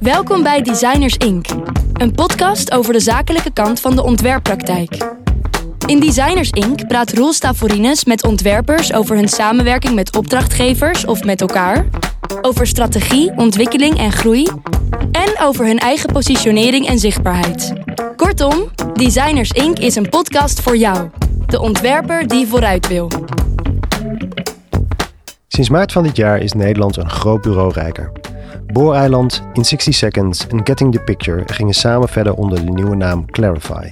Welkom bij Designers Inc., een podcast over de zakelijke kant van de ontwerppraktijk. In Designers Inc. praat Roel Stavorines met ontwerpers over hun samenwerking met opdrachtgevers of met elkaar, over strategie, ontwikkeling en groei en over hun eigen positionering en zichtbaarheid. Kortom, Designers Inc. is een podcast voor jou, de ontwerper die vooruit wil. Sinds maart van dit jaar is Nederland een groot bureau rijker. Booreiland, In 60 Seconds en Getting the Picture gingen samen verder onder de nieuwe naam Clarify.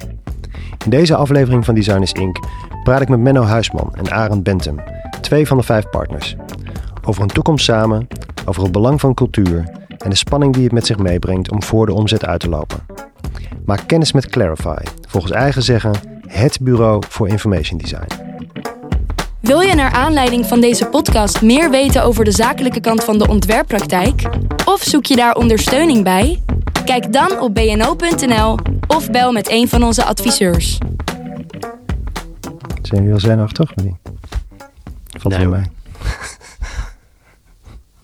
In deze aflevering van Designers Inc. praat ik met Menno Huisman en Arend Bentum, 2 van de 5 partners. Over een toekomst samen, over het belang van cultuur en de spanning die het met zich meebrengt om voor de omzet uit te lopen. Maak kennis met Clarify, volgens eigen zeggen het bureau voor information design. Wil je naar aanleiding van deze podcast meer weten over de zakelijke kant van de ontwerppraktijk? Of zoek je daar ondersteuning bij? Kijk dan op bno.nl of bel met een van onze adviseurs. Zijn jullie al zenuwachtig? Valt nee, mij.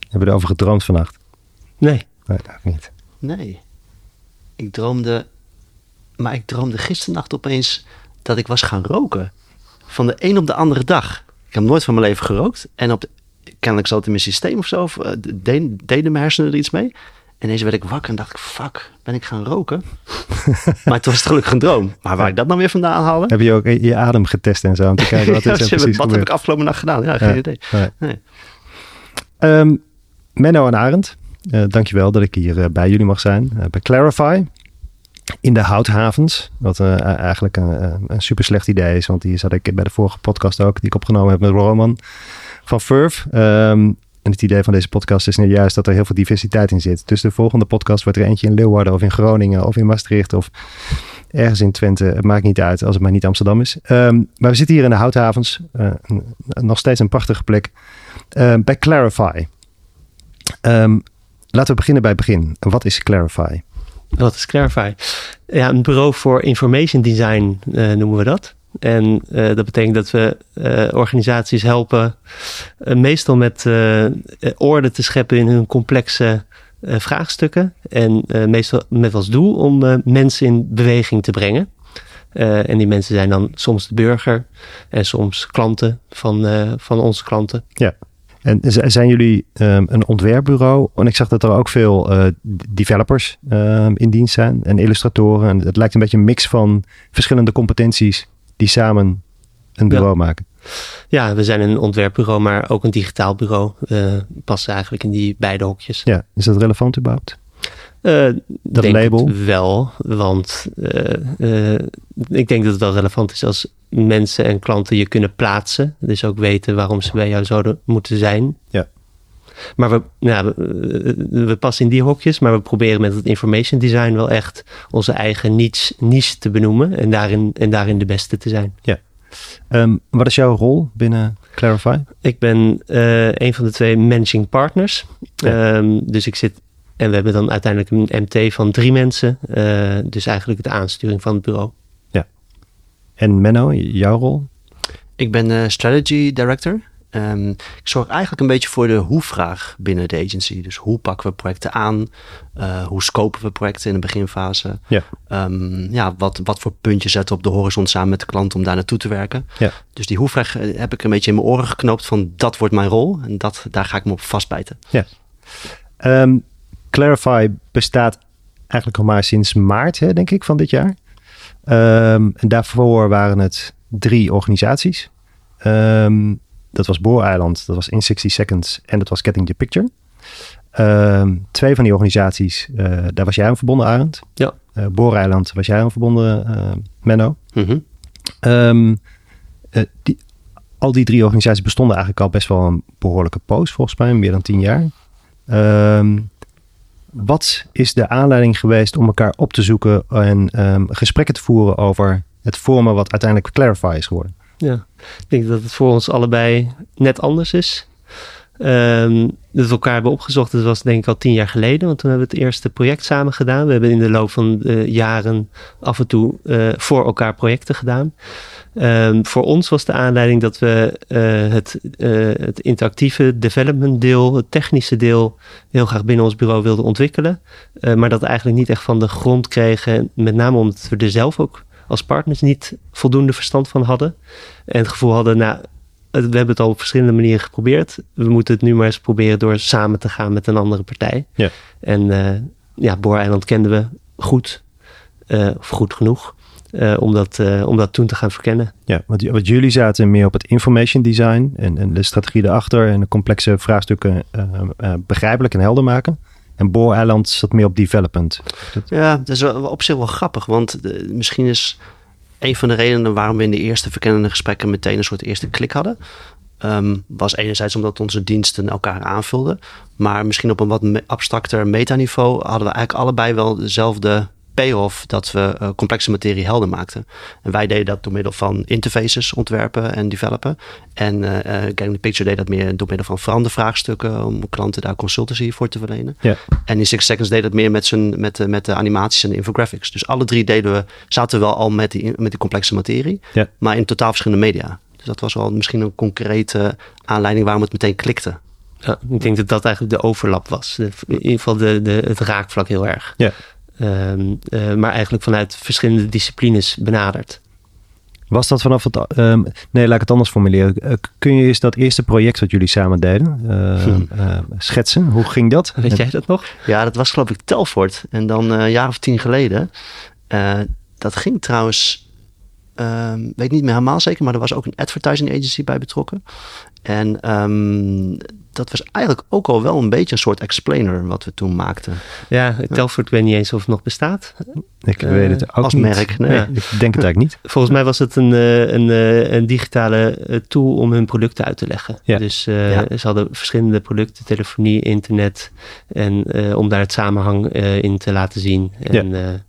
Hebben we erover gedroomd vannacht? Nee, dat niet. Nee. Ik droomde... Maar ik droomde gisternacht opeens dat ik was gaan roken. Van de een op de andere dag. Ik heb nooit van mijn leven gerookt. En kennelijk zat het in mijn systeem of zo. Of deden mijn hersenen er iets mee. En ineens werd ik wakker en dacht ik... Fuck, ben ik gaan roken? Maar toen was het gelukkig een droom. Maar waar ik dat dan weer vandaan haalde... Heb je ook je adem getest en zo? Om te kijken wat is er precies wat heb ik afgelopen nacht gedaan? Ja, geen idee. Nee. Menno en Arend. Dankjewel dat ik hier bij jullie mag zijn. Bij Clarify. In de houthavens, wat eigenlijk een super slecht idee is. Want die zat ik bij de vorige podcast ook, die ik opgenomen heb met Roman van Furf. En het idee van deze podcast is nu juist dat er heel veel diversiteit in zit. Dus de volgende podcast wordt er eentje in Leeuwarden of in Groningen of in Maastricht of ergens in Twente. Het maakt niet uit als het maar niet Amsterdam is. Maar we zitten hier in de houthavens. Nog steeds een prachtige plek. Bij Clarify. Laten we beginnen bij het begin. Wat is Clarify? Wat is Clarify? Ja, een bureau voor information design noemen we dat. En dat betekent dat we organisaties helpen meestal met orde te scheppen in hun complexe vraagstukken. En meestal met als doel om mensen in beweging te brengen. En die mensen zijn dan soms de burger en soms klanten van onze klanten. Ja. En zijn jullie een ontwerpbureau? En ik zag dat er ook veel developers in dienst zijn en illustratoren. En het lijkt een beetje een mix van verschillende competenties die samen een bureau maken. Ja, we zijn een ontwerpbureau, maar ook een digitaal bureau. Passen eigenlijk in die beide hokjes. Ja, is dat relevant überhaupt? Dat denk label? Het wel, want ik denk dat het wel relevant is als mensen en klanten je kunnen plaatsen. Dus ook weten waarom ze bij jou zouden moeten zijn. Ja. Maar we passen in die hokjes, maar we proberen met het information design wel echt onze eigen niche te benoemen en daarin de beste te zijn. Ja. Wat is jouw rol binnen Clarify? Ik ben een van de 2 managing partners. Ja. Dus ik zit... En we hebben dan uiteindelijk een MT van 3 mensen. Dus eigenlijk de aansturing van het bureau. Ja. En Menno, jouw rol? Ik ben strategy director. Ik zorg eigenlijk een beetje voor de hoe-vraag binnen de agency. Dus hoe pakken we projecten aan? Hoe scopen we projecten in de beginfase? Ja. Wat voor puntjes zetten op de horizon samen met de klant om daar naartoe te werken? Ja. Dus die hoe-vraag heb ik een beetje in mijn oren geknoopt van dat wordt mijn rol. En daar ga ik me op vastbijten. Ja. Clarify bestaat eigenlijk al maar sinds maart, denk ik, van dit jaar. En daarvoor waren het 3 organisaties. Dat was Booreiland, dat was In 60 Seconds en dat was Getting the Picture. 2 van die organisaties, daar was jij aan verbonden, Arend. Ja. Booreiland was jij aan verbonden, Menno. Mm-hmm. Al die 3 organisaties bestonden eigenlijk al best wel een behoorlijke poos, volgens mij, meer dan 10 jaar. Wat is de aanleiding geweest om elkaar op te zoeken en gesprekken te voeren over het vormen wat uiteindelijk Clarify is geworden? Ja, ik denk dat het voor ons allebei net anders is. Dat we elkaar hebben opgezocht. Dat was denk ik al 10 jaar geleden. Want toen hebben we het eerste project samen gedaan. We hebben in de loop van jaren af en toe voor elkaar projecten gedaan. Voor ons was de aanleiding dat we het interactieve development deel, het technische deel, heel graag binnen ons bureau wilden ontwikkelen. Maar dat eigenlijk niet echt van de grond kregen. Met name omdat we er zelf ook als partners niet voldoende verstand van hadden. En het gevoel hadden, we hebben het al op verschillende manieren geprobeerd. We moeten het nu maar eens proberen door samen te gaan met een andere partij. Ja. En Booreiland kenden we goed. Of goed genoeg. Om dat toen te gaan verkennen. Ja, want jullie zaten meer op het information design. En de strategie erachter. En de complexe vraagstukken begrijpelijk en helder maken. En Booreiland zat meer op development. Ja, dat is op zich wel grappig. Want misschien is een van de redenen waarom we in de eerste verkennende gesprekken meteen een soort eerste klik hadden, was enerzijds omdat onze diensten elkaar aanvulden. Maar misschien op een wat abstracter metaniveau hadden we eigenlijk allebei wel dezelfde payoff, dat we complexe materie helder maakten. En wij deden dat door middel van interfaces ontwerpen en developen. En Getting the Picture deed dat meer door middel van verandervraagstukken, om klanten daar consultancy voor te verlenen. Yeah. En in 60 Seconds deed dat meer met de animaties en de infographics. Dus alle drie zaten wel al met die complexe materie, yeah, maar in totaal verschillende media. Dus dat was wel misschien een concrete aanleiding waarom het meteen klikte. Ja, ik denk dat dat eigenlijk de overlap was. In ieder geval het raakvlak heel erg. Ja. Yeah. Maar eigenlijk vanuit verschillende disciplines benaderd. Was dat vanaf het... nee, laat ik het anders formuleren. Kun je eens dat eerste project wat jullie samen deden schetsen? Hoe ging dat? Weet jij dat nog? Ja, dat was geloof ik Telfort. En dan een jaar of 10 geleden. Dat ging trouwens... weet niet meer helemaal zeker, maar er was ook een advertising agency bij betrokken. En dat was eigenlijk ook al wel een beetje een soort explainer wat we toen maakten. Ja, Telfort, ik weet niet eens of het nog bestaat. Ik weet het ook als niet. Merk, nee. Ja, ik denk het eigenlijk niet. Volgens mij was het een digitale tool om hun producten uit te leggen. Ja. Dus ze hadden verschillende producten, telefonie, internet. En om daar het samenhang in te laten zien. En, ja.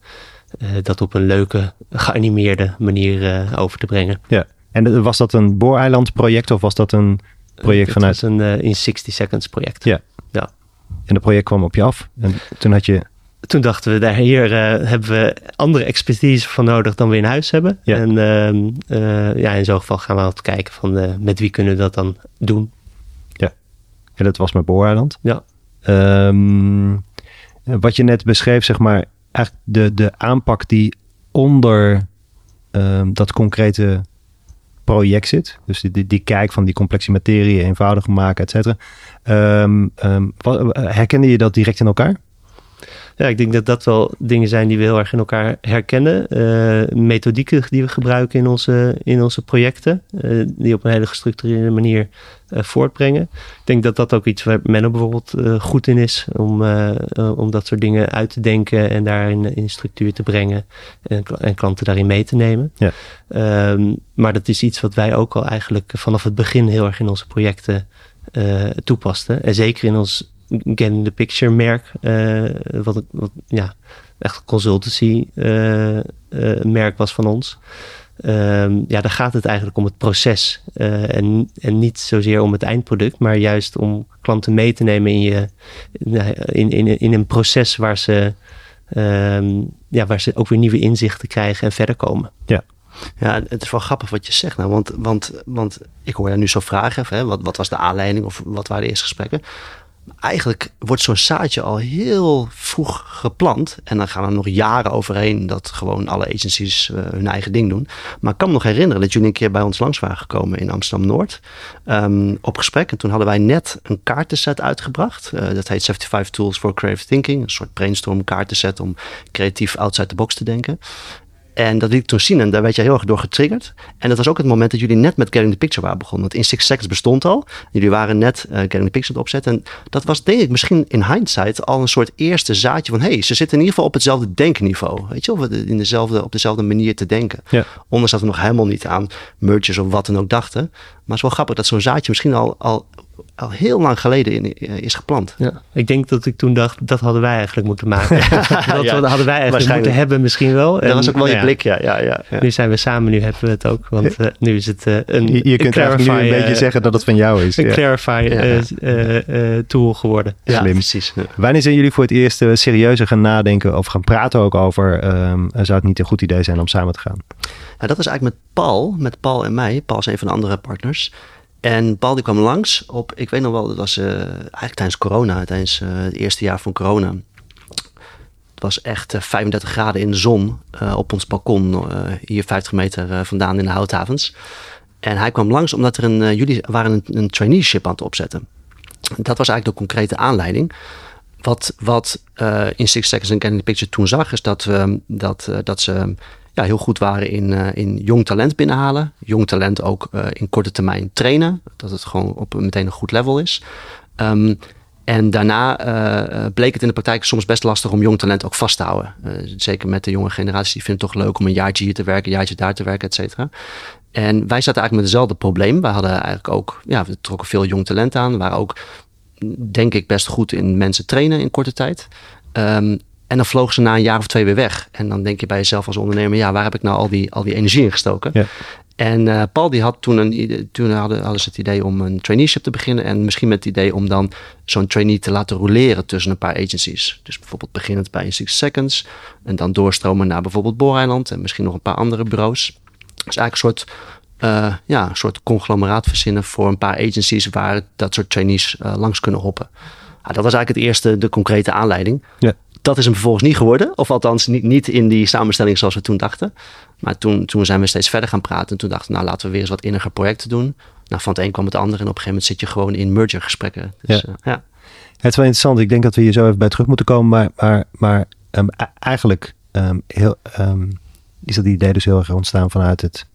Dat op een leuke, geanimeerde manier over te brengen. Ja. En was dat een Booreiland project of was dat een project vanuit... Dat was een In 60 Seconds project. Ja. Ja. En dat project kwam op je af. En toen had je... Toen dachten we, hier hebben we andere expertise voor nodig dan we in huis hebben. Ja. En in zo'n geval gaan we altijd kijken van met wie kunnen we dat dan doen. Ja. En dat was met Booreiland. Ja. Wat je net beschreef, zeg maar... Eigenlijk de aanpak die onder dat concrete project zit. Dus die kijk van die complexe materie, eenvoudiger maken, et cetera. Herkende je dat direct in elkaar? Ja, ik denk dat dat wel dingen zijn die we heel erg in elkaar herkennen. Methodieken die we gebruiken in onze projecten. Die op een hele gestructureerde manier voortbrengen. Ik denk dat dat ook iets waar Menno bijvoorbeeld goed in is. Om dat soort dingen uit te denken en daarin in structuur te brengen. En klanten daarin mee te nemen. Ja. Maar dat is iets wat wij ook al eigenlijk vanaf het begin heel erg in onze projecten toepasten. En zeker in ons Getting the Picture merk, wat echt consultancy merk was van ons. Daar gaat het eigenlijk om het proces en niet zozeer om het eindproduct, maar juist om klanten mee te nemen in een proces waar ze ook weer nieuwe inzichten krijgen en verder komen. Ja. Ja, het is wel grappig wat je zegt. Nou, want ik hoor je nu zo vragen, hè, wat was de aanleiding of wat waren de eerste gesprekken? Eigenlijk wordt zo'n zaadje al heel vroeg geplant. En dan gaan er nog jaren overheen dat gewoon alle agencies hun eigen ding doen. Maar ik kan me nog herinneren dat jullie een keer bij ons langs waren gekomen in Amsterdam-Noord. Op gesprek. En toen hadden wij net een kaartenset uitgebracht. Dat heet 75 Tools for Creative Thinking. Een soort brainstorm kaartenset om creatief outside the box te denken. En dat liet ik toen zien en daar werd je heel erg door getriggerd. En dat was ook het moment dat jullie net met Getting the Picture waren begonnen. Want In 60 Seconds bestond al. Jullie waren net Getting the Picture opzetten. En dat was denk ik misschien in hindsight al een soort eerste zaadje van... Hey, ze zitten in ieder geval op hetzelfde denkniveau. Weet je, of op dezelfde manier te denken. Ja. Ondanks dat we nog helemaal niet aan mergers of wat dan ook dachten. Maar het is wel grappig dat zo'n zaadje misschien al al heel lang geleden is gepland. Ja. Ik denk dat ik toen dacht, dat hadden wij eigenlijk moeten maken. Hadden wij eigenlijk moeten hebben misschien wel. Dat was ook wel je blik, ja. Nu zijn we samen, nu hebben we het ook. Want nu is het Je kunt eigenlijk nu een beetje zeggen dat het van jou is. Een Clarify tool geworden. Ja, slim. Precies. Ja. Wanneer zijn jullie voor het eerst serieuzer gaan nadenken of gaan praten ook over, zou het niet een goed idee zijn om samen te gaan? Nou, dat was eigenlijk met Paul en mij. Paul is een van de andere partners. En Paul die kwam langs op, ik weet nog wel, dat was eigenlijk tijdens corona, tijdens het eerste jaar van corona. Het was echt 35 graden in de zon op ons balkon, hier 50 meter vandaan in de Houthavens. En hij kwam langs omdat er jullie waren een traineeship aan het opzetten. Dat was eigenlijk de concrete aanleiding. Wat in 60 Seconds and Getting the Picture toen zag, is dat ze... Ja, heel goed waren in jong talent binnenhalen. Jong talent ook in korte termijn trainen. Dat het gewoon op meteen een goed level is. En daarna bleek het in de praktijk soms best lastig om jong talent ook vast te houden. Zeker met de jonge generatie. Die vindt het toch leuk om een jaartje hier te werken, een jaartje daar te werken, et cetera. En wij zaten eigenlijk met hetzelfde probleem. We hadden eigenlijk ook, we trokken veel jong talent aan. We waren ook, denk ik, best goed in mensen trainen in korte tijd. En dan vloog ze na een jaar of twee weer weg. En dan denk je bij jezelf als ondernemer... waar heb ik nou al die energie in gestoken? Ja. En Paul die had toen hadden ze het idee om een traineeship te beginnen. En misschien met het idee om dan zo'n trainee te laten roleren tussen een paar agencies. Dus bijvoorbeeld beginnend bij 60 Seconds. En dan doorstromen naar bijvoorbeeld Booreiland. En misschien nog een paar andere bureaus. Dus eigenlijk een soort conglomeraat verzinnen voor een paar agencies... waar dat soort trainees langs kunnen hoppen. Dat was eigenlijk het eerste, de concrete aanleiding. Ja. Dat is hem vervolgens niet geworden. Of althans niet in die samenstelling zoals we toen dachten. Maar toen zijn we steeds verder gaan praten. En toen dachten we, laten we weer eens wat inniger projecten doen. Van het een kwam het ander. En op een gegeven moment zit je gewoon in mergergesprekken. Dus, ja. Het is wel interessant. Ik denk dat we hier zo even bij terug moeten komen. Maar eigenlijk is dat idee dus heel erg ontstaan vanuit het...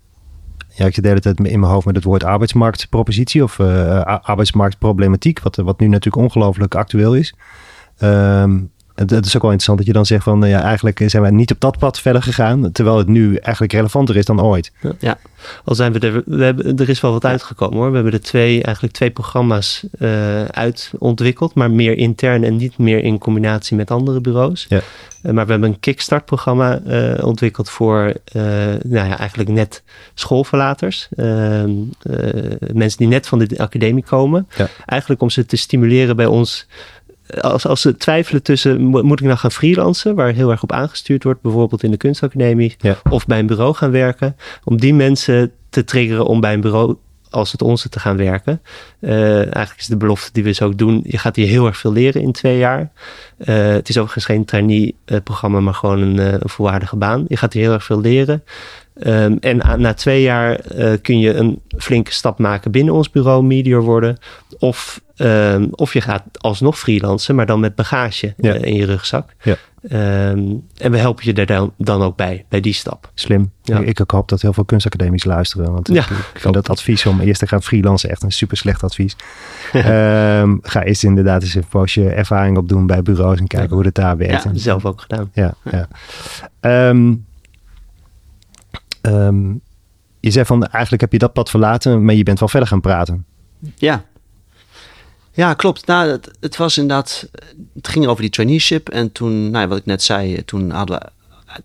Ja, ik zit de hele tijd in mijn hoofd met het woord arbeidsmarktpropositie. Of arbeidsmarktproblematiek. Wat nu natuurlijk ongelooflijk actueel is. Het is ook wel interessant dat je dan zegt van... eigenlijk zijn wij niet op dat pad verder gegaan... terwijl het nu eigenlijk relevanter is dan ooit. Ja. Al zijn we er is wel wat uitgekomen hoor. We hebben er twee programma's uit ontwikkeld... maar meer intern en niet meer in combinatie met andere bureaus. Ja. Maar we hebben een kickstart-programma ontwikkeld... voor eigenlijk net schoolverlaters. Mensen die net van de academie komen. Ja. Eigenlijk om ze te stimuleren bij ons... Als ze twijfelen tussen, moet ik nou gaan freelancen... waar heel erg op aangestuurd wordt... bijvoorbeeld in de kunstacademie... of bij een bureau gaan werken... om die mensen te triggeren om bij een bureau... als het onze te gaan werken. Eigenlijk is de belofte die we zo ook doen... je gaat hier heel erg veel leren in 2 jaar. Het is overigens geen trainee-programma... maar gewoon een volwaardige baan. Je gaat hier heel erg veel leren... En na 2 jaar kun je een flinke stap maken binnen ons bureau, medior worden. Of je gaat alsnog freelancen, maar dan met bagage in je rugzak. Ja. En we helpen je daar dan ook bij die stap. Slim. Ja. Ik hoop dat heel veel kunstacademies luisteren. Want ik vind dat advies om eerst te gaan freelancen echt een super slecht advies. Ga eerst inderdaad eens een poosje ervaring opdoen bij bureaus en kijken hoe dat daar werkt. Ja, zelf ook gedaan. Ja. Je zei van, eigenlijk heb je dat pad verlaten, maar je bent wel verder gaan praten. Ja, klopt. Nou, het was inderdaad, het ging over die traineeship en toen, wat ik net zei, toen hadden we,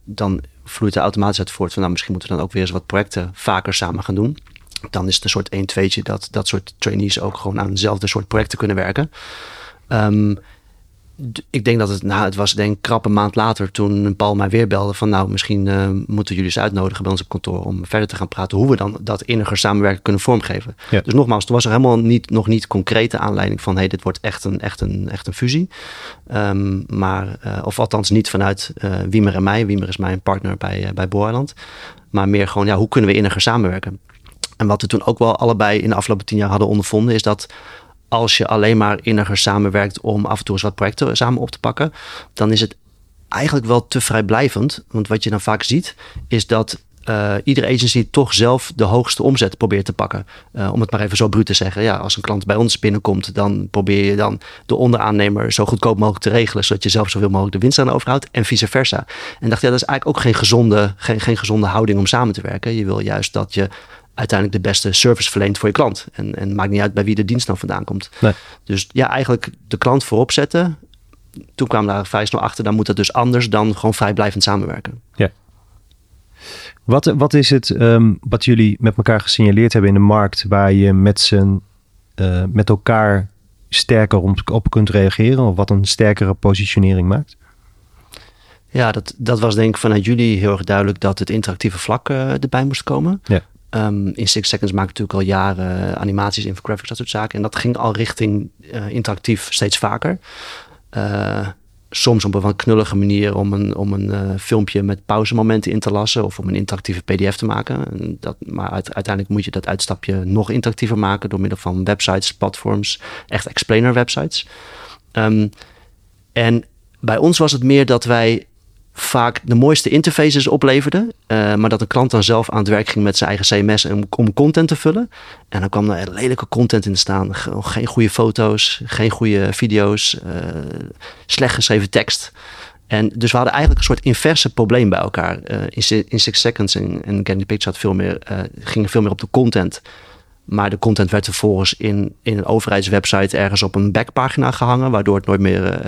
dan vloeit er automatisch uit voort van, misschien moeten we dan ook weer eens wat projecten vaker samen gaan doen. Dan is het een soort 1-2'tje dat soort trainees ook gewoon aan dezelfde soort projecten kunnen werken. Ik denk dat het was denk ik krap een maand later toen Paul mij weer belde van misschien moeten jullie eens uitnodigen bij ons op kantoor om verder te gaan praten hoe we dan dat inniger samenwerken kunnen vormgeven. Ja. Dus nogmaals, er was er helemaal nog niet concrete aanleiding van dit wordt echt een fusie. Of althans niet vanuit Wiemer en mij. Wiemer is mijn partner bij Booreiland. Maar meer gewoon, hoe kunnen we inniger samenwerken? En wat we toen ook wel allebei in de afgelopen 10 jaar hadden ondervonden is dat als je alleen maar inniger samenwerkt om af en toe eens wat projecten samen op te pakken, dan is het eigenlijk wel te vrijblijvend. Want wat je dan vaak ziet, is dat iedere agency toch zelf de hoogste omzet probeert te pakken. Om het maar even zo bruut te zeggen. Ja, als een klant bij ons binnenkomt, dan probeer je dan de onderaannemer zo goedkoop mogelijk te regelen, zodat je zelf zoveel mogelijk de winst aan overhoudt en vice versa. En dacht, dat is eigenlijk ook geen gezonde houding om samen te werken. Je wil juist dat je uiteindelijk de beste service verleent voor je klant. En het maakt niet uit bij wie de dienst nou vandaan komt. Nee. Dus ja, eigenlijk de klant voorop zetten. Toen kwamen we daar vrij snel achter. Dan moet dat dus anders dan gewoon vrijblijvend samenwerken. Ja. Wat is het wat jullie met elkaar gesignaleerd hebben in de markt, waar je met elkaar sterker op kunt reageren, of wat een sterkere positionering maakt? Ja, dat was denk ik vanuit jullie heel erg duidelijk dat het interactieve vlak erbij moest komen. Ja. In 60 Seconds maak ik natuurlijk al jaren animaties, infographics, dat soort zaken. En dat ging al richting interactief steeds vaker. Soms op een wat knullige manier om een filmpje met pauzemomenten in te lassen, of om een interactieve pdf te maken. En uiteindelijk moet je dat uitstapje nog interactiever maken door middel van websites, platforms, echt explainer websites. En bij ons was het meer dat wij vaak de mooiste interfaces opleverden, maar dat een klant dan zelf aan het werk ging met zijn eigen CMS om content te vullen. En dan kwam er lelijke content in te staan. Geen goede foto's, geen goede video's, slecht geschreven tekst. En dus we hadden eigenlijk een soort inverse probleem bij elkaar. In 60 Seconds en Getting the Picture ging veel meer op de content. Maar de content werd vervolgens in een overheidswebsite ergens op een backpagina gehangen, waardoor het nooit meer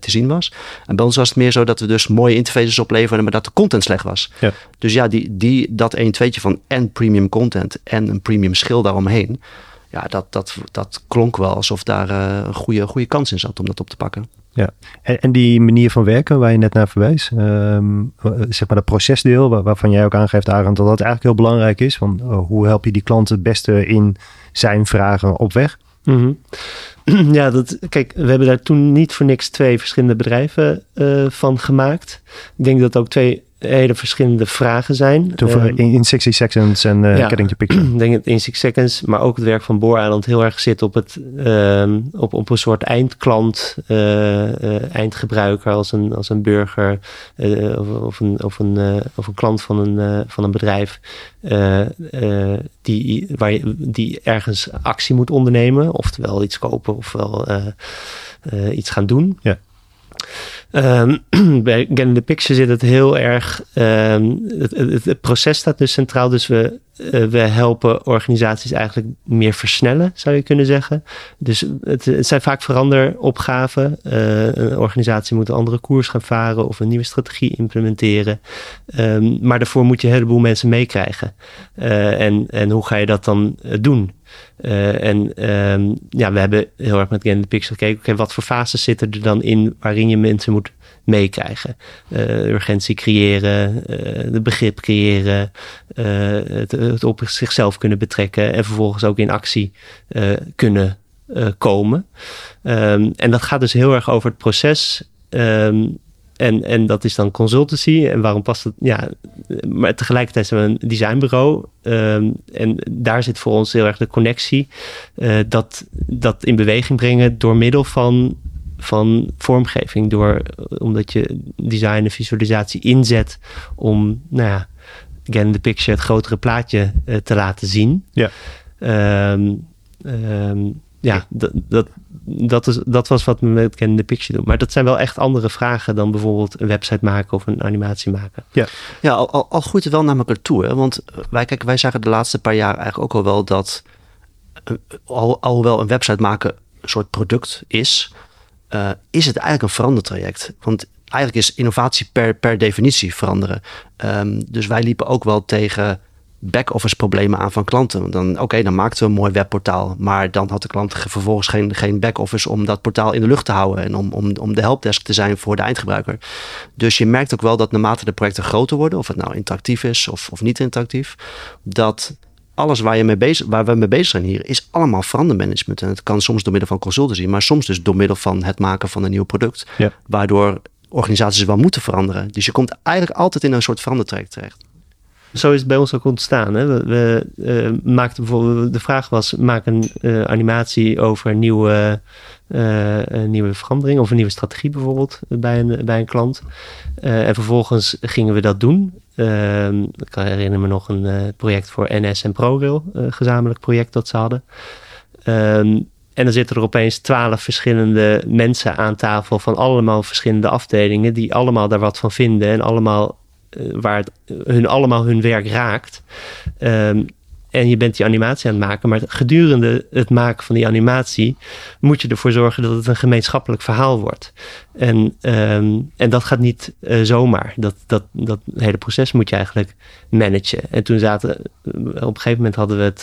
te zien was. En bij ons was het meer zo dat we dus mooie interfaces opleverden, maar dat de content slecht was. Ja. Dus ja, dat 1-2'tje van en premium content en een premium schil daaromheen. Ja, dat klonk wel alsof daar een goede kans in zat om dat op te pakken. Ja, en die manier van werken waar je net naar verwees, zeg maar dat procesdeel waarvan jij ook aangeeft, Arend, dat eigenlijk heel belangrijk is. Van, hoe help je die klant het beste in zijn vragen op weg? Mm-hmm. Ja, kijk, we hebben daar toen niet voor niks 2 verschillende bedrijven van gemaakt. Ik denk dat ook 2 hele verschillende vragen zijn. In 60 Seconds en Getting the Picture. Ik denk dat in 60 Seconds, maar ook het werk van Booreiland heel erg zit op op een soort eindklant, eindgebruiker als een burger of een klant van een bedrijf die ergens actie moet ondernemen, oftewel iets kopen ofwel iets gaan doen. Ja. Bij Getting the Picture zit het heel erg. Het proces staat dus centraal. Dus we helpen organisaties eigenlijk meer versnellen, zou je kunnen zeggen. Dus het zijn vaak veranderopgaven. Een organisatie moet een andere koers gaan varen of een nieuwe strategie implementeren. Maar daarvoor moet je een heleboel mensen meekrijgen. En hoe ga je dat dan doen? We hebben heel erg met Getting the Picture gekeken. Oké, wat voor fases zitten er dan in waarin je mensen moet meekrijgen? Urgentie creëren, de begrip creëren, het op zichzelf kunnen betrekken en vervolgens ook in actie kunnen komen. En dat gaat dus heel erg over het proces. En dat is dan consultancy. En waarom past het? Ja, maar tegelijkertijd zijn we een designbureau. En daar zit voor ons heel erg de connectie. Dat in beweging brengen door middel van vormgeving. Omdat je design en visualisatie inzet om, Getting the Picture, het grotere plaatje te laten zien. Ja. Dat was wat we met Getting the Picture doen. Maar dat zijn wel echt andere vragen dan bijvoorbeeld een website maken of een animatie maken. Ja, al groeit het wel naar elkaar toe. Hè? Want wij zagen de laatste paar jaar eigenlijk ook al wel dat, alhoewel een website maken een soort product is, is het eigenlijk een verandertraject. Want eigenlijk is innovatie per definitie veranderen. Dus wij liepen ook wel tegen back-office problemen aan van klanten. Dan maakten we een mooi webportaal, maar dan had de klant vervolgens geen back-office om dat portaal in de lucht te houden en om de helpdesk te zijn voor de eindgebruiker. Dus je merkt ook wel dat naarmate de projecten groter worden, of het nou interactief is of niet interactief, dat alles waar we mee bezig zijn hier is allemaal verandermanagement. En het kan soms door middel van consultancy, maar soms dus door middel van het maken van een nieuw product, ja, waardoor organisaties wel moeten veranderen. Dus je komt eigenlijk altijd in een soort verandertraject terecht. Zo is het bij ons ook ontstaan. Hè? We maakten bijvoorbeeld, de vraag was, maak een animatie over een nieuwe verandering of een nieuwe strategie bijvoorbeeld bij een klant. En vervolgens gingen we dat doen. Ik herinner me nog een project voor NS en ProRail, een gezamenlijk project dat ze hadden. En dan zitten er opeens 12 verschillende mensen aan tafel van allemaal verschillende afdelingen die allemaal daar wat van vinden en allemaal waar hun werk raakt. en je bent die animatie aan het maken. Maar gedurende het maken van die animatie moet je ervoor zorgen dat het een gemeenschappelijk verhaal wordt. En dat gaat niet zomaar. Dat hele proces moet je eigenlijk managen. En toen zaten we op een gegeven moment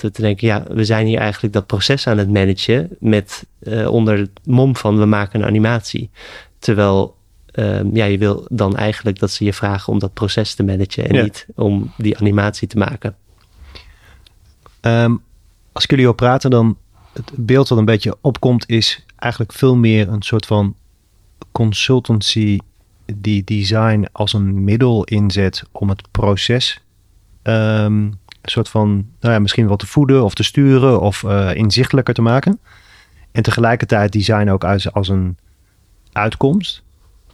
te denken, ja, we zijn hier eigenlijk dat proces aan het managen met onder het mom van we maken een animatie. Terwijl je wil dan eigenlijk dat ze je vragen om dat proces te managen en niet om die animatie te maken. Als ik jullie al praten, dan het beeld wat een beetje opkomt is eigenlijk veel meer een soort van consultancy die design als een middel inzet om het proces een soort van, misschien wel te voeden of te sturen of inzichtelijker te maken. En tegelijkertijd design ook als een uitkomst.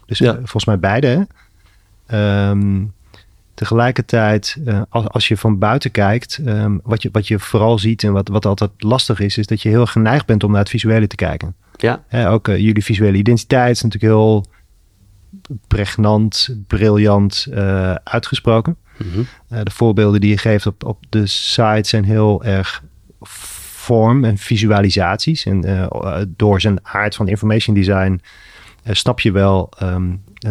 Dus volgens mij beide. Hè? Tegelijkertijd, als je van buiten kijkt, wat je vooral ziet en wat altijd lastig is dat je heel geneigd bent om naar het visuele te kijken. Ja. Ook jullie visuele identiteit is natuurlijk heel pregnant, briljant uitgesproken. Mm-hmm. De voorbeelden die je geeft op de site zijn heel erg vorm en visualisaties. En door zijn aard van information design snap je wel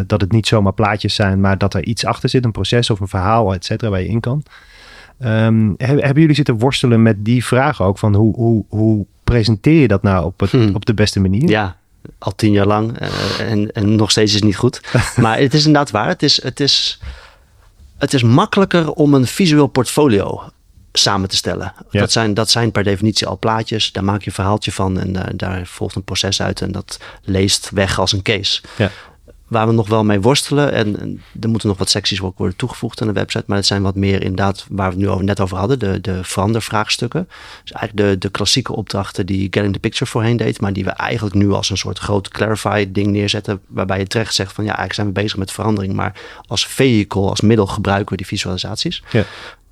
dat het niet zomaar plaatjes zijn, maar dat er iets achter zit, een proces of een verhaal, et cetera, waar je in kan. Hebben jullie zitten worstelen met die vraag ook van hoe presenteer je dat nou op de beste manier? Ja, al 10 jaar lang en nog steeds is het niet goed. Maar het is inderdaad waar. Het is makkelijker om een visueel portfolio samen te stellen. Ja. Dat zijn per definitie al plaatjes. Daar maak je een verhaaltje van en daar volgt een proces uit en dat leest weg als een case. Ja. Waar we nog wel mee worstelen en er moeten nog wat secties worden toegevoegd aan de website, maar het zijn wat meer inderdaad waar we het net over hadden, de verandervraagstukken. Dus eigenlijk de klassieke opdrachten die Getting the Picture voorheen deed, maar die we eigenlijk nu als een soort groot Clarify ding neerzetten, waarbij je terecht zegt van ja, eigenlijk zijn we bezig met verandering, maar als vehicle, als middel gebruiken we die visualisaties. Ja.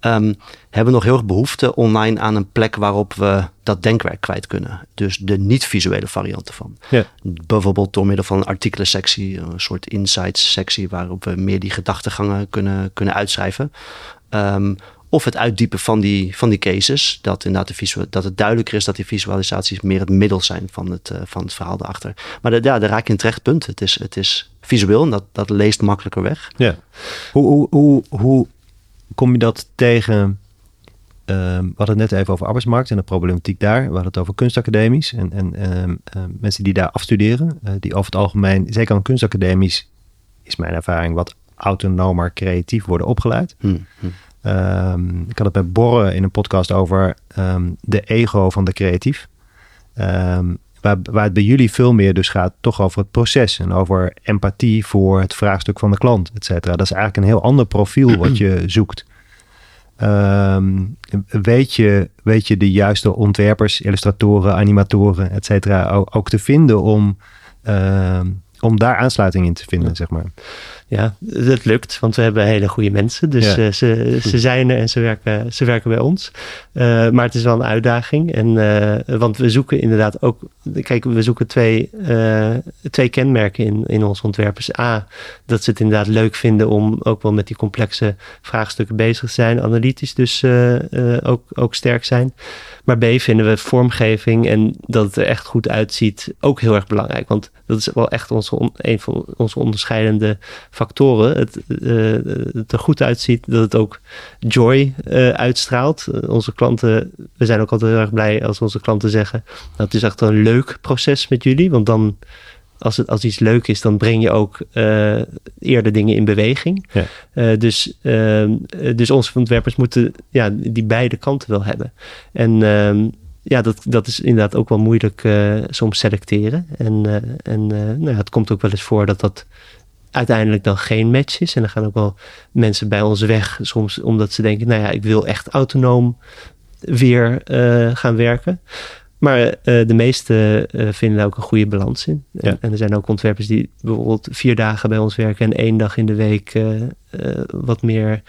Hebben we nog heel erg behoefte online aan een plek waarop we dat denkwerk kwijt kunnen. Dus de niet-visuele varianten van. Ja. Bijvoorbeeld door middel van een artikelensectie, een soort insights-sectie waarop we meer die gedachtegangen kunnen uitschrijven. Of het uitdiepen van die cases, dat inderdaad dat het duidelijker is dat die visualisaties meer het middel zijn van het verhaal daarachter. Maar daar raak je een terecht punt. Het is visueel en dat leest makkelijker weg. Ja. Hoe kom je dat tegen? We hadden het net even over arbeidsmarkt en de problematiek daar. We hadden het over kunstacademies en mensen die daar afstuderen. Die over het algemeen, zeker aan kunstacademies, is mijn ervaring wat autonomer creatief worden opgeleid. Ik had het bij Borren in een podcast over de ego van de creatief. Waar het bij jullie veel meer dus gaat toch over het proces en over empathie voor het vraagstuk van de klant, et cetera. Dat is eigenlijk een heel ander profiel wat je zoekt. Weet je de juiste ontwerpers, illustratoren, animatoren, et cetera, ook te vinden om daar aansluiting in te vinden, zeg maar. Ja, dat lukt, want we hebben hele goede mensen. Dus ze zijn er en ze werken bij ons. Maar het is wel een uitdaging. Want we zoeken inderdaad ook... Kijk, we zoeken twee kenmerken in onze ontwerpers. A, dat ze het inderdaad leuk vinden om ook wel met die complexe vraagstukken bezig te zijn. Analytisch dus ook sterk zijn. Maar B, vinden we vormgeving en dat het er echt goed uitziet ook heel erg belangrijk. Want dat is wel echt een van onze onderscheidende factoren. Het er goed uitziet, dat het ook joy uitstraalt. Onze klanten, we zijn ook altijd heel erg blij als onze klanten zeggen, nou, het is echt een leuk proces met jullie. Want dan, als iets leuk is, dan breng je ook eerder dingen in beweging. Ja. Dus onze ontwerpers moeten die beide kanten wel hebben. En dat is inderdaad ook wel moeilijk soms selecteren. Het komt ook wel eens voor dat uiteindelijk dan geen match is. En dan gaan ook wel mensen bij ons weg soms omdat ze denken, ik wil echt autonoom weer gaan werken. Maar de meeste vinden daar ook een goede balans in. Ja. En er zijn ook ontwerpers die bijvoorbeeld 4 dagen bij ons werken en 1 dag in de week wat meer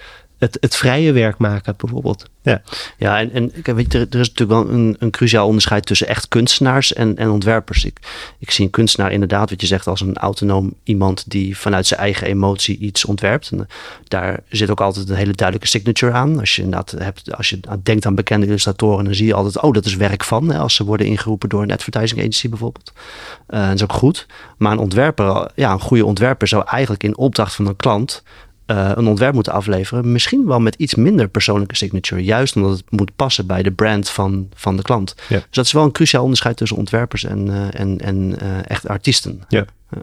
Het vrije werk maken bijvoorbeeld. Ja, ja en weet je, er is natuurlijk wel een cruciaal onderscheid tussen echt kunstenaars en ontwerpers. Ik zie een kunstenaar inderdaad, wat je zegt, als een autonoom iemand die vanuit zijn eigen emotie iets ontwerpt. En daar zit ook altijd een hele duidelijke signature aan. Als je inderdaad als je denkt aan bekende illustratoren, dan zie je altijd, oh, dat is werk van. Hè, als ze worden ingeroepen door een advertising agency bijvoorbeeld. Dat is ook goed. Maar een ontwerper, ja, een goede ontwerper zou eigenlijk in opdracht van een klant een ontwerp moeten afleveren, misschien wel met iets minder persoonlijke signature, juist omdat het moet passen bij de brand van de klant. Ja. Dus dat is wel een cruciaal onderscheid tussen ontwerpers en echt artiesten. Ja. Ja.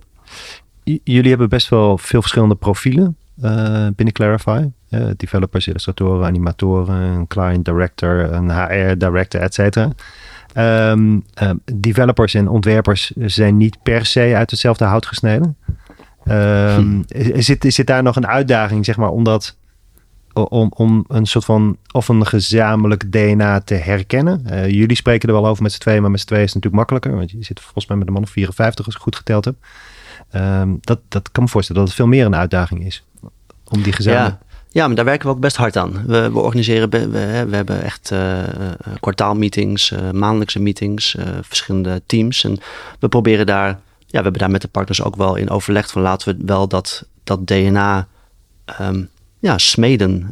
Jullie hebben best wel veel verschillende profielen binnen Clarify. Developers, illustratoren, animatoren, een client director, een HR director, et cetera. Developers en ontwerpers zijn niet per se uit hetzelfde hout gesneden. Zit daar nog een uitdaging, zeg maar, om een soort van, of een gezamenlijk DNA te herkennen? Jullie spreken er wel over met z'n tweeën, maar met z'n tweeën is het natuurlijk makkelijker. Want je zit volgens mij met een man of 54, als ik goed geteld heb. Dat kan me voorstellen dat het veel meer een uitdaging is. Om die gezamenlijk... Ja, maar daar werken we ook best hard aan. We organiseren, we hebben echt kwartaalmeetings, maandelijkse meetings, verschillende teams. En we proberen daar... Ja, we hebben daar met de partners ook wel in overlegd van laten we wel dat DNA smeden.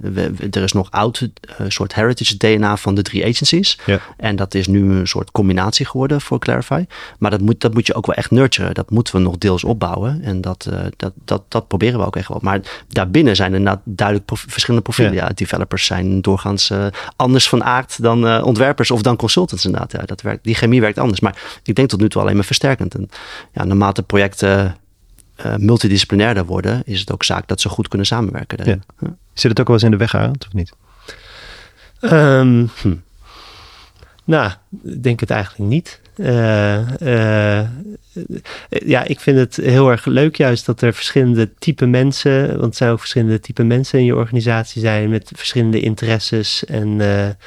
Er is nog oud soort heritage DNA van de 3 agencies. Ja. En dat is nu een soort combinatie geworden voor Clarify. Maar dat moet je ook wel echt nurturen. Dat moeten we nog deels opbouwen. En dat proberen we ook echt wel. Maar daarbinnen zijn inderdaad duidelijk verschillende profielen. Ja. Ja, developers zijn doorgaans anders van aard dan ontwerpers of dan consultants inderdaad. Ja, die chemie werkt anders. Maar ik denk tot nu toe alleen maar versterkend. En ja, naarmate projecten... multidisciplinairder worden, is het ook zaak dat ze goed kunnen samenwerken. Ja. Ja. Zit het ook wel eens in de weg, Arend, of niet? Nou, ik denk het eigenlijk niet. Ja, ik vind het heel erg leuk juist dat er verschillende type mensen, want het zijn ook verschillende type mensen in je organisatie zijn met verschillende interesses en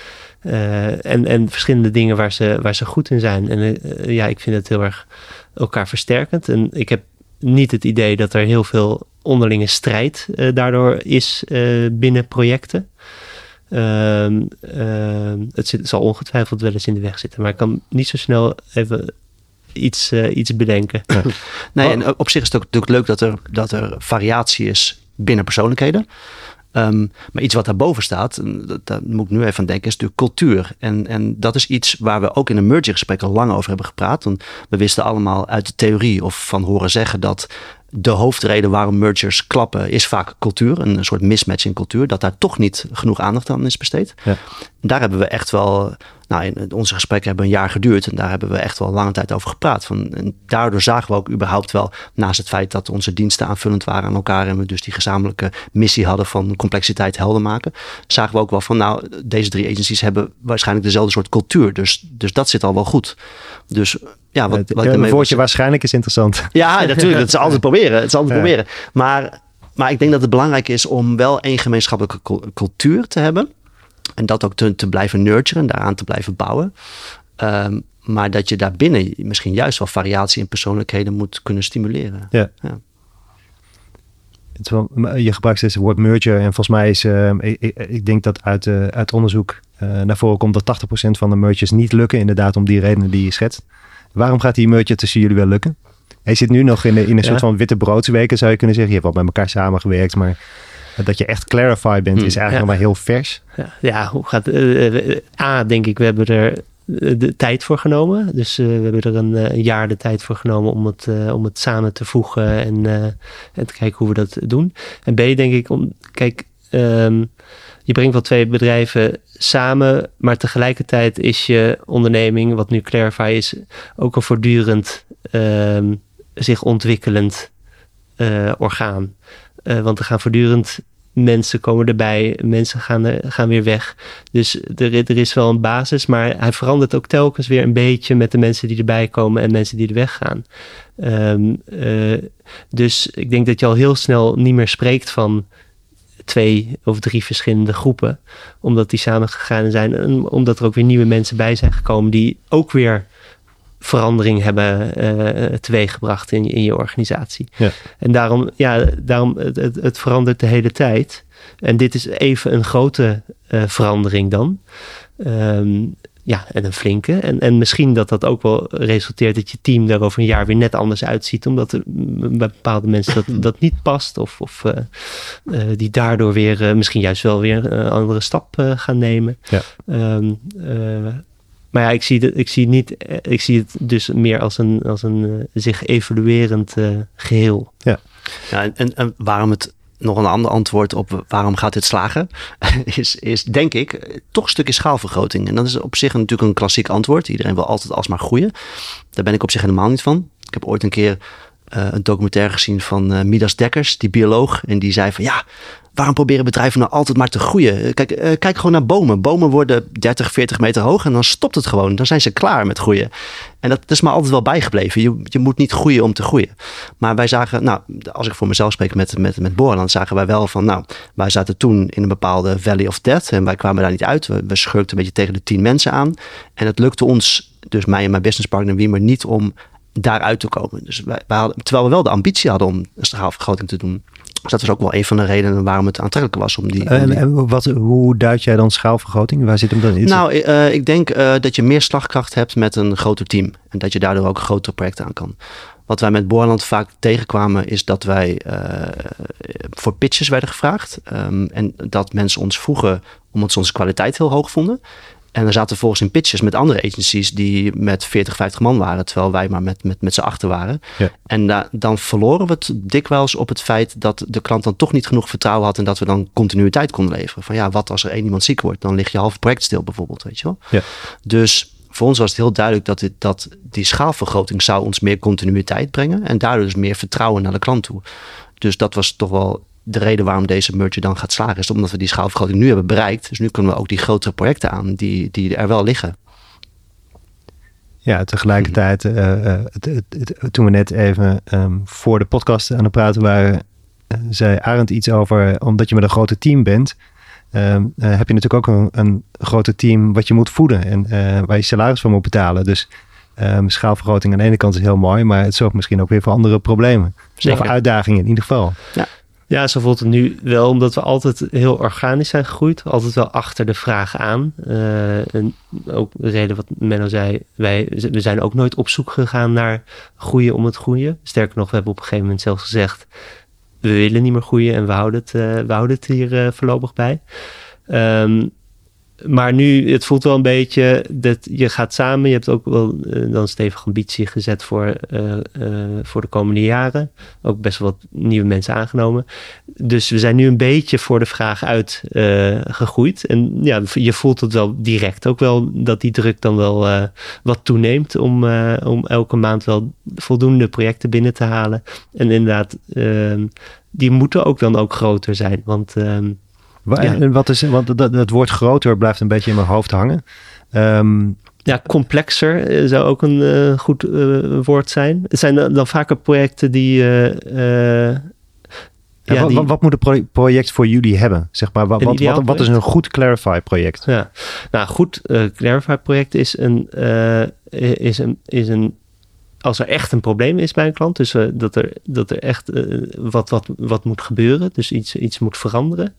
verschillende dingen waar ze goed in zijn. En ja, ik vind het heel erg elkaar versterkend. En ik heb niet het idee dat er heel veel onderlinge strijd daardoor is binnen projecten. Het zal ongetwijfeld wel eens in de weg zitten. Maar ik kan niet zo snel even iets bedenken. Ja. Nee, en op zich is het ook natuurlijk leuk dat er variatie is binnen persoonlijkheden. Maar iets wat daarboven staat, daar moet ik nu even aan denken, is natuurlijk cultuur. En dat is iets waar we ook in de mergergesprekken lang over hebben gepraat. Want we wisten allemaal uit de theorie of van horen zeggen dat de hoofdreden waarom mergers klappen is vaak cultuur. Een soort mismatch in cultuur. Dat daar toch niet genoeg aandacht aan is besteed. Ja. Daar hebben we echt wel... Nou, onze gesprekken hebben een jaar geduurd. En daar hebben we echt wel lange tijd over gepraat. En daardoor zagen we ook überhaupt wel... naast het feit dat onze diensten aanvullend waren aan elkaar... en we dus die gezamenlijke missie hadden van complexiteit helder maken... zagen we ook wel van, nou, deze 3 agencies hebben waarschijnlijk dezelfde soort cultuur. Dus dat zit al wel goed. Dus... Ja, het woordje waarschijnlijk is interessant. Ja, natuurlijk. Dat is altijd proberen. Het is altijd proberen. Maar ik denk dat het belangrijk is om wel één gemeenschappelijke cultuur te hebben. En dat ook te blijven nurturen en daaraan te blijven bouwen. Maar dat je daarbinnen misschien juist wel variatie in persoonlijkheden moet kunnen stimuleren. Ja. Ja. Je gebruikt steeds het woord merger. En volgens mij is, ik denk dat uit onderzoek naar voren komt dat 80% van de mergers niet lukken. Inderdaad, om die redenen die je schetst. Waarom gaat die merger tussen jullie wel lukken? Hij zit nu nog in een soort van witte broodsweken, zou je kunnen zeggen. Je hebt wel met elkaar samengewerkt, maar dat je echt Clarify bent is eigenlijk nog maar heel vers. Ja, hoe gaat... denk ik, we hebben er de tijd voor genomen. Dus we hebben er een jaar de tijd voor genomen om het samen te voegen en te kijken hoe we dat doen. En B, denk ik, je brengt wel 2 bedrijven samen, maar tegelijkertijd is je onderneming, wat nu Clarify is, ook een voortdurend zich ontwikkelend orgaan. Want er gaan voortdurend mensen komen erbij, mensen gaan weer weg. Dus er is wel een basis, maar hij verandert ook telkens weer een beetje met de mensen die erbij komen en mensen die er weggaan. Dus ik denk dat je al heel snel niet meer spreekt van 2 of 3 verschillende groepen. Omdat die samen gegaan zijn. En omdat er ook weer nieuwe mensen bij zijn gekomen. Die ook weer verandering hebben teweeggebracht in je organisatie. Ja. En daarom het verandert de hele tijd. En dit is even een grote verandering dan. En een flinke. En misschien dat ook wel resulteert dat je team daar over een jaar weer net anders uitziet. Omdat er bij bepaalde mensen dat niet past. Of die daardoor weer misschien juist wel weer een andere stap gaan nemen. Ja. Maar ja, ik zie het dus meer als een zich evoluerend geheel. Ja. Ja, en waarom het... Nog een ander antwoord op waarom gaat dit slagen, is denk ik toch een stukje schaalvergroting. En dat is op zich natuurlijk een klassiek antwoord. Iedereen wil altijd alsmaar groeien. Daar ben ik op zich helemaal niet van. Ik heb ooit een keer een documentaire gezien van Midas Dekkers, die bioloog. En die zei van ja, waarom proberen bedrijven nou altijd maar te groeien? Kijk gewoon naar bomen. Bomen worden 30, 40 meter hoog en dan stopt het gewoon. Dan zijn ze klaar met groeien. En dat is me altijd wel bijgebleven. Je moet niet groeien om te groeien. Maar wij zagen, nou, als ik voor mezelf spreek met Booreiland, zagen wij wel van, nou, wij zaten toen in een bepaalde valley of death. En wij kwamen daar niet uit. We schurkten een beetje tegen de 10 mensen aan. En het lukte ons, dus mij en mijn businesspartner Wiemer, niet om daaruit te komen. Dus terwijl we wel de ambitie hadden om een schaalvergroting te doen. Dus dat was ook wel een van de redenen waarom het aantrekkelijk was. Hoe duid jij dan schaalvergroting? Waar zit hem dan in? Nou, ik denk dat je meer slagkracht hebt met een groter team. En dat je daardoor ook grotere projecten aan kan. Wat wij met Booreiland vaak tegenkwamen is dat wij voor pitches werden gevraagd. En dat mensen ons vroegen omdat ze onze kwaliteit heel hoog vonden. En dan zaten we volgens in pitches met andere agencies die met 40, 50 man waren. Terwijl wij maar met z'n achter waren. Ja. En dan verloren we het dikwijls op het feit dat de klant dan toch niet genoeg vertrouwen had. En dat we dan continuïteit konden leveren. Van ja, wat als er één iemand ziek wordt? Dan ligt je half project stil bijvoorbeeld, weet je wel. Ja. Dus voor ons was het heel duidelijk dat die schaalvergroting zou ons meer continuïteit brengen. En daardoor dus meer vertrouwen naar de klant toe. Dus dat was toch wel... De reden waarom deze merger dan gaat slagen is omdat we die schaalvergroting nu hebben bereikt. Dus nu kunnen we ook die grotere projecten aan die er wel liggen. Ja, tegelijkertijd, toen we net even voor de podcast aan het praten waren, zei Arend iets over, omdat je met een groter team bent, heb je natuurlijk ook een groter team wat je moet voeden en waar je salaris van moet betalen. Dus schaalvergroting aan de ene kant is heel mooi, maar het zorgt misschien ook weer voor andere problemen. Of uitdagingen in ieder geval. Ja. Ja, zo voelt het nu wel, omdat we altijd heel organisch zijn gegroeid. Altijd wel achter de vraag aan. En ook de reden wat Menno zei, we zijn ook nooit op zoek gegaan naar groeien om het groeien. Sterker nog, we hebben op een gegeven moment zelfs gezegd, we willen niet meer groeien en we houden het hier voorlopig bij. Maar nu, het voelt wel een beetje dat je gaat samen. Je hebt ook wel dan stevig ambitie gezet voor de komende jaren. Ook best wel wat nieuwe mensen aangenomen. Dus we zijn nu een beetje voor de vraag uit gegroeid. En ja, je voelt het wel direct ook wel dat die druk dan wel wat toeneemt. Om elke maand wel voldoende projecten binnen te halen. En inderdaad, die moeten ook dan ook groter zijn. Want... Want dat woord groter blijft een beetje in mijn hoofd hangen. Complexer zou ook een goed woord zijn. Het zijn dan vaker projecten die... Wat moet een project voor jullie hebben? Zeg maar, wat is een goed Clarify project? Ja. Nou, goed Clarify project is een... Als er echt een probleem is bij een klant, dus dat er echt wat moet gebeuren, dus iets moet veranderen.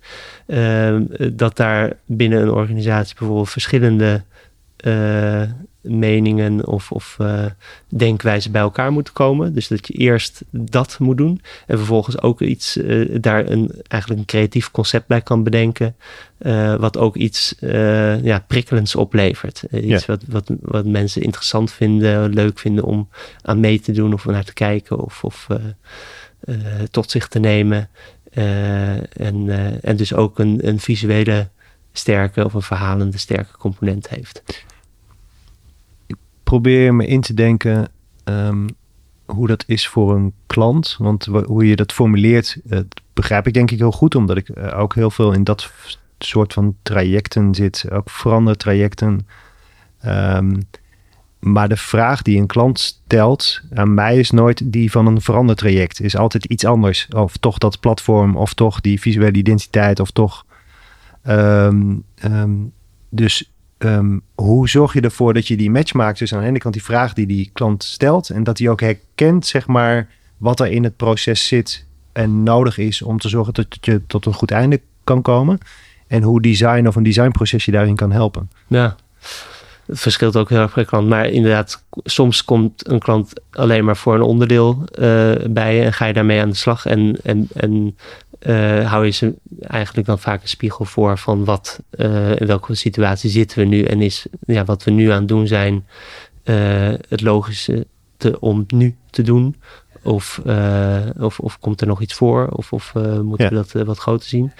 Dat daar binnen een organisatie bijvoorbeeld verschillende meningen of denkwijzen bij elkaar moeten komen. Dus dat je eerst dat moet doen en vervolgens ook iets daar eigenlijk een creatief concept bij kan bedenken. Wat ook iets prikkelends oplevert. Iets wat mensen interessant vinden, leuk vinden om aan mee te doen of naar te kijken of tot zich te nemen. En dus ook een visuele sterke of een verhalende sterke component heeft. Probeer me in te denken hoe dat is voor een klant. Want hoe je dat formuleert, begrijp ik denk ik heel goed. Omdat ik ook heel veel in dat soort van trajecten zit. Ook verandertrajecten. Maar de vraag die een klant stelt aan mij is nooit die van een verandertraject. Is altijd iets anders. Of toch dat platform. Of toch die visuele identiteit. Of toch... Dus hoe zorg je ervoor dat je die match maakt tussen aan de ene kant die vraag die die klant stelt en dat hij ook herkent, zeg maar, wat er in het proces zit en nodig is om te zorgen dat je tot een goed einde kan komen en hoe design of een designproces je daarin kan helpen. Ja, het verschilt ook heel erg per klant, maar inderdaad, soms komt een klant alleen maar voor een onderdeel bij je en ga je daarmee aan de slag en hou je ze eigenlijk dan vaak een spiegel voor van wat, in welke situatie zitten we nu en is wat we nu aan het doen zijn het logische om nu te doen of komt er nog iets voor of moeten we dat wat groter zien.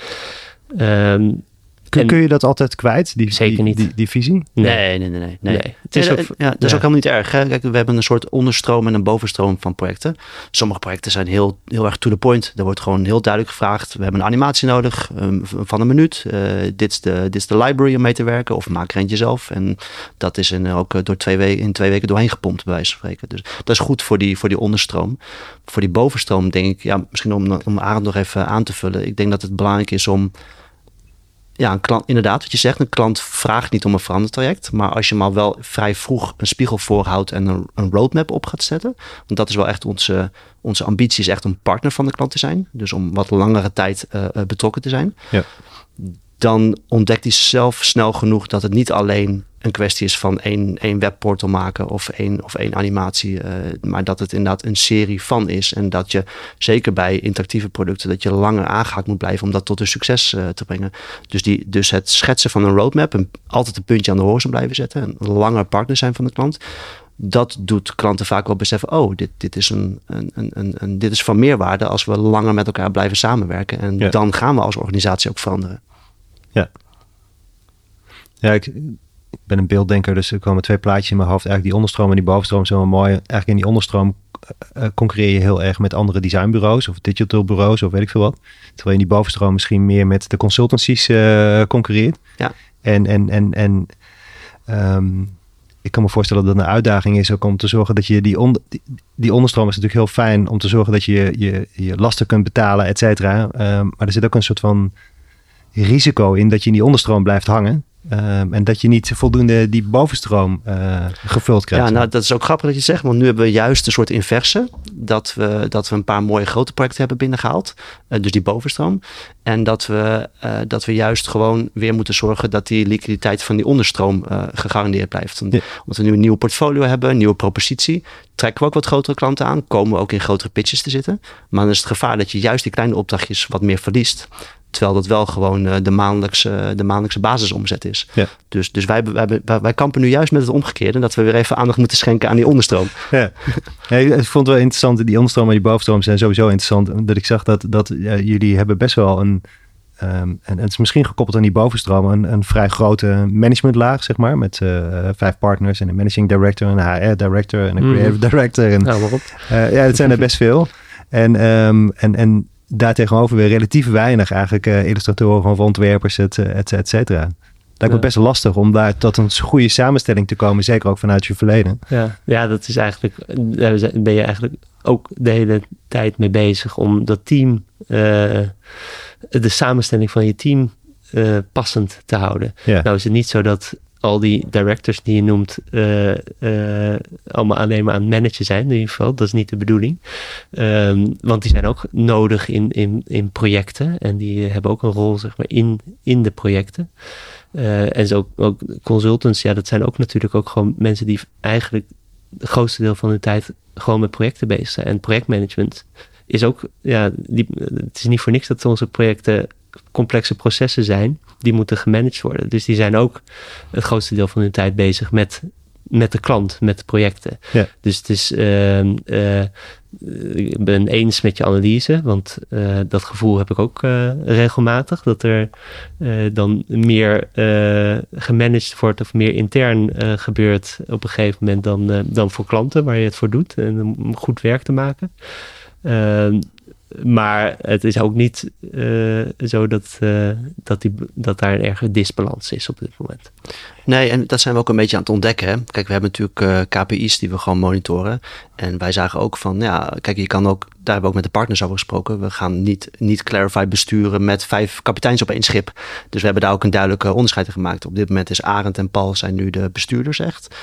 Kun je dat altijd kwijt, die visie? Nee. Dat is ook helemaal niet erg. Hè? Kijk, we hebben een soort onderstroom en een bovenstroom van projecten. Sommige projecten zijn heel, heel erg to the point. Er wordt gewoon heel duidelijk gevraagd, we hebben een animatie nodig van een minuut. Dit is de library om mee te werken of maak er eentje zelf. En dat is ook door in twee weken doorheen gepompt, bij wijze van spreken. Dus dat is goed voor die onderstroom. Voor die bovenstroom denk ik, misschien om Arend nog even aan te vullen. Ik denk dat het belangrijk is om... Ja, een klant, inderdaad, wat je zegt, een klant vraagt niet om een verandertraject. Maar als je hem al wel vrij vroeg een spiegel voorhoudt en een roadmap op gaat zetten. Want dat is wel echt onze ambitie, is echt om partner van de klant te zijn. Dus om wat langere tijd betrokken te zijn. Ja. Dan ontdekt hij zelf snel genoeg dat het niet alleen een kwestie is van één webportal maken of één animatie. Maar dat het inderdaad een serie van is. En dat je zeker bij interactieve producten dat je langer aangehaakt moet blijven om dat tot een succes te brengen. Dus het schetsen van een roadmap en altijd een puntje aan de horizon blijven zetten. En langer partner zijn van de klant. Dat doet klanten vaak wel beseffen, dit is van meerwaarde als we langer met elkaar blijven samenwerken. En dan gaan we als organisatie ook veranderen. Ja, ik ben een beelddenker, dus er komen twee plaatjes in mijn hoofd. Eigenlijk die onderstroom en die bovenstroom zijn wel mooi. Eigenlijk in die onderstroom concurreer je heel erg met andere designbureaus of digital bureaus of weet ik veel wat. Terwijl je in die bovenstroom misschien meer met de consultancies concurreert. Ja. En ik kan me voorstellen dat dat een uitdaging is ook om te zorgen dat je die onderstroom is natuurlijk heel fijn om te zorgen dat je lasten kunt betalen, et cetera. Maar er zit ook een soort van risico in dat je in die onderstroom blijft hangen. En dat je niet voldoende die bovenstroom gevuld krijgt. Ja, nou dat is ook grappig dat je zegt. Want nu hebben we juist een soort inverse. Dat we een paar mooie grote projecten hebben binnengehaald. Dus die bovenstroom. En dat we juist gewoon weer moeten zorgen dat die liquiditeit van die onderstroom gegarandeerd blijft. Omdat we nu een nieuw portfolio hebben, een nieuwe propositie. Trekken we ook wat grotere klanten aan. Komen we ook in grotere pitches te zitten. Maar dan is het gevaar dat je juist die kleine opdrachtjes wat meer verliest. Terwijl dat wel gewoon de maandelijkse basisomzet is. Ja. Dus wij kampen nu juist met het omgekeerde. Dat we weer even aandacht moeten schenken aan die onderstroom. Ja. Ik vond het wel interessant. Die onderstroom en die bovenstroom zijn sowieso interessant. Dat ik zag dat jullie hebben best wel een... en het is misschien gekoppeld aan die bovenstroom. Een vrij grote managementlaag, zeg maar. Met 5 partners en een managing director. En een HR director en een creative director. En, nou, waarop? Dat zijn er best veel. En daartegenover weer relatief weinig eigenlijk illustratoren of ontwerpers, et cetera. Lijkt me best lastig om daar tot een goede samenstelling te komen. Zeker ook vanuit je verleden. Ja, dat is eigenlijk... ben je eigenlijk ook de hele tijd mee bezig om dat team... de samenstelling van je team passend te houden. Ja. Nou is het niet zo dat al die directors die je noemt... allemaal alleen maar aan het managen zijn in ieder geval. Dat is niet de bedoeling. Want die zijn ook nodig in projecten. En die hebben ook een rol zeg maar, in de projecten. En zo ook consultants. Ja, dat zijn ook natuurlijk ook gewoon mensen die eigenlijk... het grootste deel van hun tijd gewoon met projecten bezig zijn. En projectmanagement is ook... het is niet voor niks dat onze projecten... complexe processen zijn, die moeten gemanaged worden. Dus die zijn ook het grootste deel van hun tijd bezig met de klant, met de projecten. Ja. Dus het is... ik ben eens met je analyse, want dat gevoel heb ik ook regelmatig. Dat er dan meer gemanaged wordt of meer intern gebeurt op een gegeven moment dan voor klanten waar je het voor doet. En om goed werk te maken. Maar het is ook niet zo dat daar een erge disbalans is op dit moment. Nee, en dat zijn we ook een beetje aan het ontdekken. Hè? Kijk, we hebben natuurlijk KPI's die we gewoon monitoren. En wij zagen ook van, kijk, je kan ook daar hebben we ook met de partners over gesproken. We gaan niet Clarify besturen met 5 kapiteins op 1 schip. Dus we hebben daar ook een duidelijke onderscheid in gemaakt. Op dit moment is Arend en Paul zijn nu de bestuurders echt.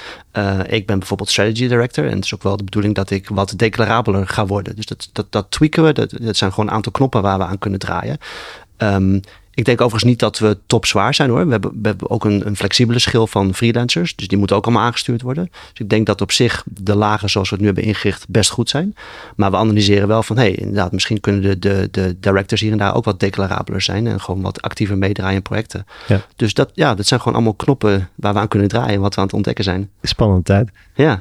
Ik ben bijvoorbeeld strategy director. En het is ook wel de bedoeling dat ik wat declarabeler ga worden. Dus dat tweaken we. Dat zijn gewoon een aantal knoppen waar we aan kunnen draaien. Ik denk overigens niet dat we topzwaar zijn hoor. We hebben ook een flexibele schil van freelancers. Dus die moeten ook allemaal aangestuurd worden. Dus ik denk dat op zich de lagen zoals we het nu hebben ingericht best goed zijn. Maar we analyseren wel van inderdaad misschien kunnen de directors hier en daar ook wat declarabeler zijn. En gewoon wat actiever meedraaien in projecten. Ja. Dus dat zijn gewoon allemaal knoppen waar we aan kunnen draaien. Wat we aan het ontdekken zijn. Spannende tijd. Ja.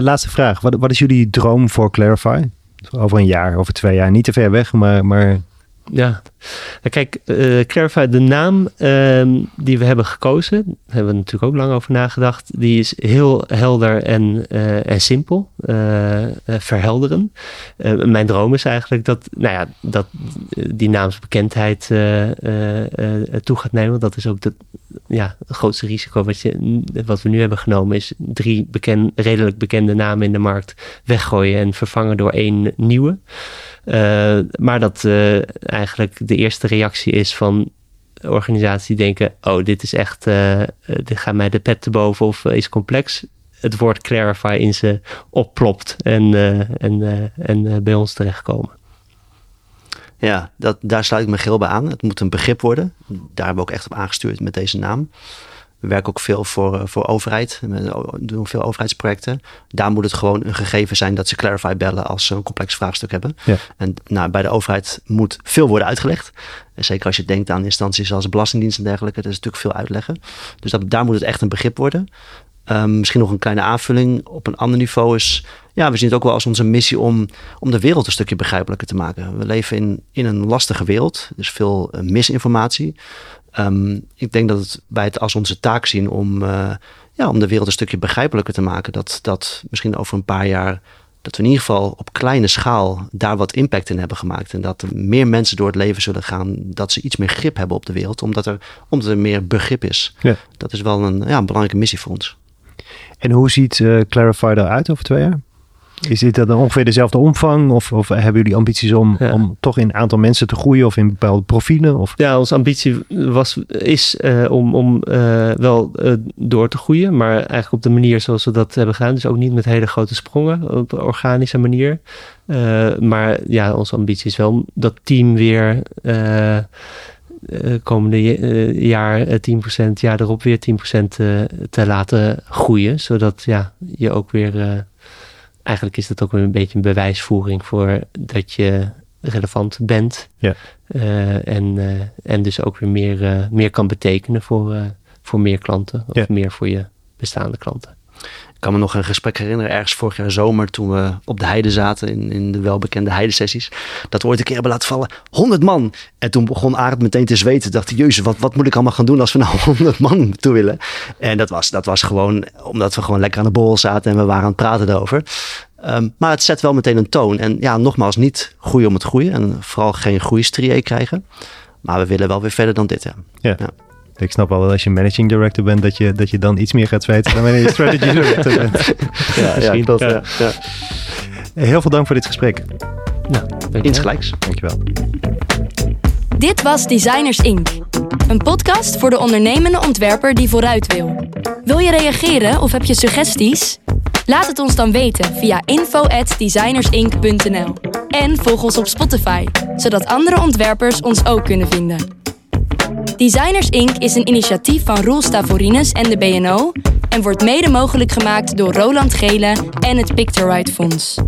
Laatste vraag. Wat is jullie droom voor Clarify? Over een jaar, over 2 jaar. Niet te ver weg, maar... Ja, kijk, Clarify, de naam die we hebben gekozen, daar hebben we natuurlijk ook lang over nagedacht, die is heel helder en simpel, verhelderen. Mijn droom is eigenlijk dat die naamsbekendheid toe gaat nemen, want dat is ook het grootste risico wat we nu hebben genomen, is 3 redelijk bekende namen in de markt weggooien en vervangen door 1 nieuwe. Maar dat eigenlijk de eerste reactie is van organisaties die denken... oh, dit is echt, dit gaat mij de pet te boven of is complex. Het woord Clarify in ze opplopt en bij ons terechtkomen. Ja, daar sluit ik me geheel bij aan. Het moet een begrip worden. Daar hebben we ook echt op aangestuurd met deze naam. We werken ook veel voor overheid. We doen veel overheidsprojecten. Daar moet het gewoon een gegeven zijn dat ze Clarify bellen als ze een complex vraagstuk hebben. Ja. En bij de overheid moet veel worden uitgelegd. En zeker als je denkt aan instanties als Belastingdienst en dergelijke. Dat is natuurlijk veel uitleggen. Dus daar moet het echt een begrip worden. Misschien nog een kleine aanvulling op een ander niveau is... Ja, we zien het ook wel als onze missie om de wereld een stukje begrijpelijker te maken. We leven in een lastige wereld. Er is veel misinformatie. Ik denk dat wij het als onze taak zien om de wereld een stukje begrijpelijker te maken. Dat misschien over een paar jaar, dat we in ieder geval op kleine schaal daar wat impact in hebben gemaakt. En dat er meer mensen door het leven zullen gaan, dat ze iets meer grip hebben op de wereld. Omdat er meer begrip is. Ja. Dat is wel een belangrijke missie voor ons. En hoe ziet Clarify eruit over 2 jaar? Is dit dan ongeveer dezelfde omvang? Of hebben jullie ambities om toch in een aantal mensen te groeien? Of in bepaalde profielen? Of? Ja, onze ambitie is om wel door te groeien. Maar eigenlijk op de manier zoals we dat hebben gedaan. Dus ook niet met hele grote sprongen. Op een organische manier. Maar onze ambitie is wel dat team weer... komende jaar 10%, jaar erop weer 10% te laten groeien. Zodat je ook weer... Eigenlijk is dat ook een beetje een bewijsvoering voor dat je relevant bent. Ja. En dus ook weer meer kan betekenen voor meer klanten. Of meer voor je bestaande klanten. Ik kan me nog een gesprek herinneren, ergens vorig jaar zomer, toen we op de heide zaten in de welbekende heidesessies, dat we ooit een keer hebben laten vallen, 100 man. En toen begon Arend meteen te zweten. Dacht hij, jezus, wat moet ik allemaal gaan doen als we nou 100 man toe willen? En dat was gewoon omdat we gewoon lekker aan de borrel zaten en we waren aan het praten daarover. Maar het zet wel meteen een toon. En nogmaals, niet groeien om het groeien en vooral geen groeistrié krijgen. Maar we willen wel weer verder dan dit. Ja. Ik snap wel dat als je managing director bent, dat je dan iets meer gaat weten dan wanneer je strategy director bent. Ja. Heel veel dank voor dit gesprek. Insgelijks. Dankjewel. Dit was Designers Inc. Een podcast voor de ondernemende ontwerper die vooruit wil. Wil je reageren of heb je suggesties? Laat het ons dan weten via info@designersinc.nl. En volg ons op Spotify, zodat andere ontwerpers ons ook kunnen vinden. Designers Inc. is een initiatief van Roel Stavorines en de BNO en wordt mede mogelijk gemaakt door Roland Gele en het Pictoright Fonds.